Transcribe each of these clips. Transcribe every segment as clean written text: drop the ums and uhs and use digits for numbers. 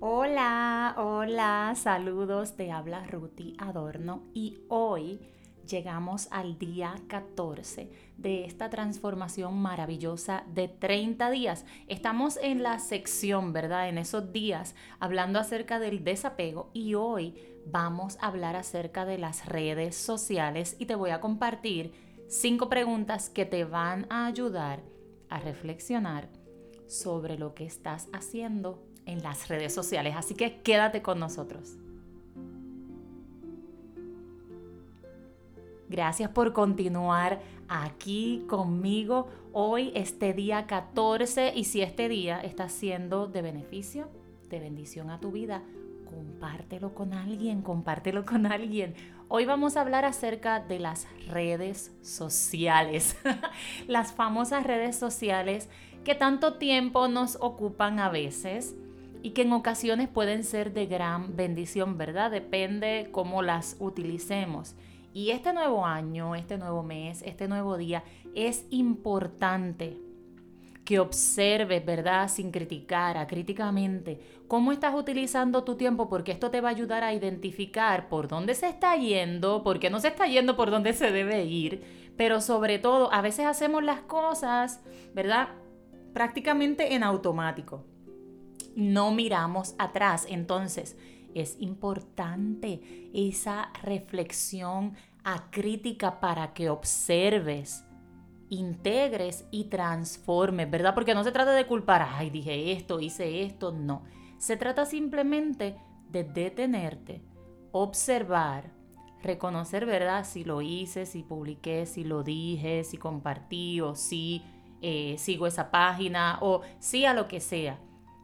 Hola, hola, saludos, te habla Ruthy Adorno y hoy llegamos al día 14 de esta transformación maravillosa de 30 días. Estamos en la sección, ¿verdad? En esos días hablando acerca del desapego y hoy vamos a hablar acerca de las redes sociales y te voy a compartir 5 preguntas que te van a ayudar a reflexionar sobre lo que estás haciendo en las redes sociales, así que quédate con nosotros. Gracias por continuar aquí conmigo hoy, este día 14, y si este día está siendo de beneficio, de bendición a tu vida, compártelo con alguien. Hoy vamos a hablar acerca de las redes sociales, las famosas redes sociales que tanto tiempo nos ocupan a veces y que en ocasiones pueden ser de gran bendición, ¿verdad? Depende cómo las utilicemos. Y este nuevo año, este nuevo mes, este nuevo día, es importante que observes, ¿verdad? Sin criticar, acríticamente, cómo estás utilizando tu tiempo, porque esto te va a ayudar a identificar por dónde se está yendo, por qué no se está yendo, por dónde se debe ir. Pero sobre todo, a veces hacemos las cosas, ¿verdad? Prácticamente en automático. No miramos atrás, entonces es importante esa reflexión acrítica para que observes, integres y transformes, ¿verdad? Porque no se trata de culpar, ay, dije esto, hice esto, no. Se trata simplemente de detenerte, observar, reconocer, ¿verdad? Si lo hice, si publiqué, si lo dije, si compartí o si sigo esa página o sí a lo que sea.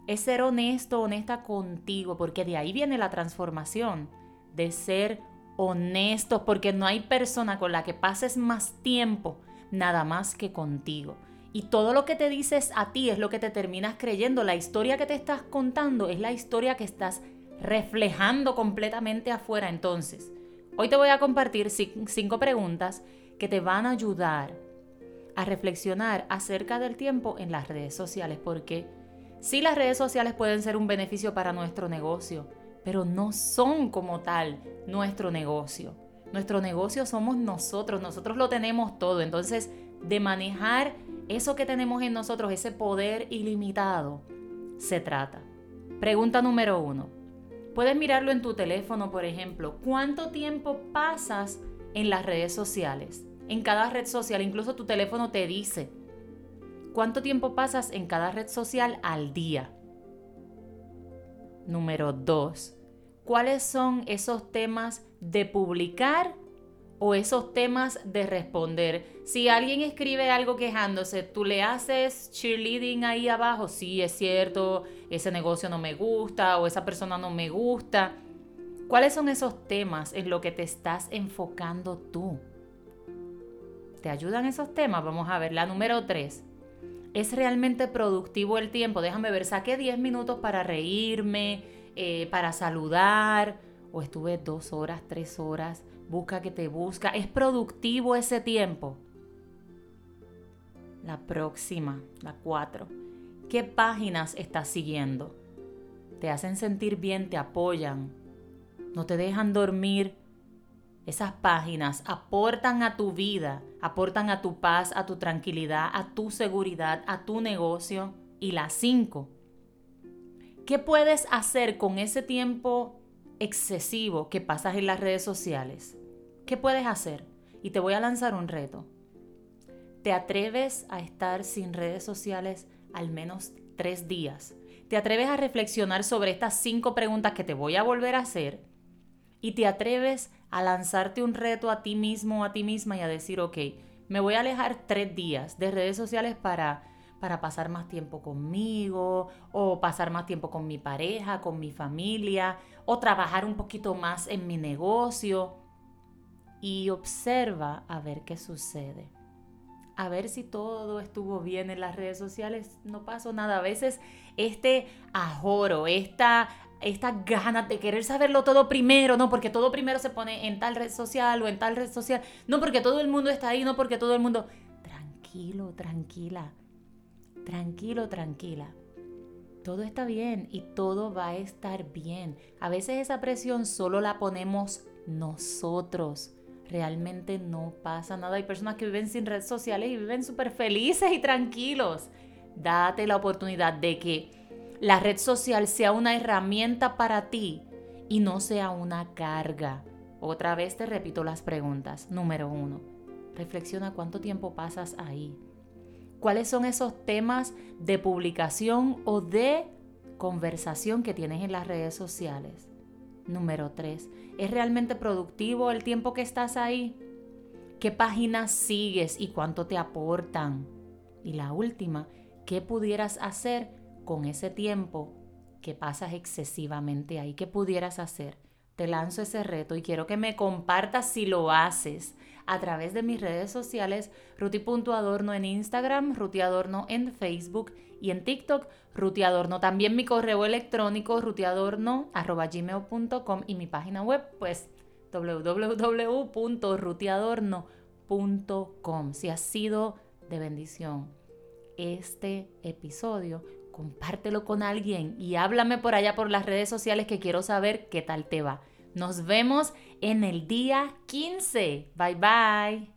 Es ser honesto, honesta contigo, porque de ahí viene la transformación, de ser honestos, porque no hay persona con la que pases más tiempo nada más que contigo. Y todo lo que te dices a ti es lo que te terminas creyendo. La historia que te estás contando es la historia que estás reflejando completamente afuera. Entonces, hoy te voy a compartir 5 preguntas que te van a ayudar a reflexionar acerca del tiempo en las redes sociales, porque sí, las redes sociales pueden ser un beneficio para nuestro negocio, pero no son como tal nuestro negocio. Nuestro negocio somos nosotros lo tenemos todo. Entonces, de manejar eso que tenemos en nosotros, ese poder ilimitado, se trata. Pregunta número 1. Puedes mirarlo en tu teléfono, por ejemplo. ¿Cuánto tiempo pasas en las redes sociales? En cada red social, incluso tu teléfono te dice ¿cuánto tiempo pasas en cada red social al día? Número 2. ¿Cuáles son esos temas de publicar o esos temas de responder? Si alguien escribe algo quejándose, ¿tú le haces cheerleading ahí abajo? Sí, es cierto, ese negocio no me gusta o esa persona no me gusta. ¿Cuáles son esos temas en lo que te estás enfocando tú? ¿Te ayudan esos temas? Vamos a ver. La número 3. ¿Es realmente productivo el tiempo? Déjame ver, saqué 10 minutos para reírme, para saludar, o estuve 2 horas, 3 horas, busca que te busca. ¿Es productivo ese tiempo? La próxima, la 4. ¿Qué páginas estás siguiendo? ¿Te hacen sentir bien? ¿Te apoyan? ¿No te dejan dormir? Esas páginas aportan a tu vida, aportan a tu paz, a tu tranquilidad, a tu seguridad, a tu negocio. Y la 5, ¿qué puedes hacer con ese tiempo excesivo que pasas en las redes sociales? ¿Qué puedes hacer? Y te voy a lanzar un reto. ¿Te atreves a estar sin redes sociales al menos 3 días? ¿Te atreves a reflexionar sobre estas 5 preguntas que te voy a volver a hacer? ¿Y te atreves a lanzarte un reto a ti mismo, a ti misma y a decir, ok, me voy a alejar 3 días de redes sociales para pasar más tiempo conmigo o pasar más tiempo con mi pareja, con mi familia o trabajar un poquito más en mi negocio? Y observa a ver qué sucede. A ver si todo estuvo bien en las redes sociales, no pasó nada. A veces este ajoro, estas ganas de querer saberlo todo primero, no porque todo primero se pone en tal red social o en tal red social, no porque todo el mundo está ahí, no porque todo el mundo... Tranquilo, tranquila. todo está bien y todo va a estar bien. A veces esa presión solo la ponemos nosotros. Realmente no pasa nada. Hay personas que viven sin redes sociales y viven súper felices y tranquilos. Date la oportunidad de que la red social sea una herramienta para ti y no sea una carga. Otra vez te repito las preguntas. Número 1. Reflexiona cuánto tiempo pasas ahí. ¿Cuáles son esos temas de publicación o de conversación que tienes en las redes sociales? Número 3. ¿Es realmente productivo el tiempo que estás ahí? ¿Qué páginas sigues y cuánto te aportan? Y la última, ¿qué pudieras hacer con ese tiempo que pasas excesivamente ahí? ¿Qué pudieras hacer? Te lanzo ese reto y quiero que me compartas si lo haces a través de mis redes sociales, Ruthy.adorno en Instagram, Ruthy Adorno en Facebook y en TikTok, Ruthy Adorno. También mi correo electrónico, ruthyadorno@gmail.com, y mi página web, pues, www.ruthyadorno.com. Si ha sido de bendición este episodio, compártelo con alguien y háblame por allá por las redes sociales, que quiero saber qué tal te va. Nos vemos en el día 15. Bye, bye.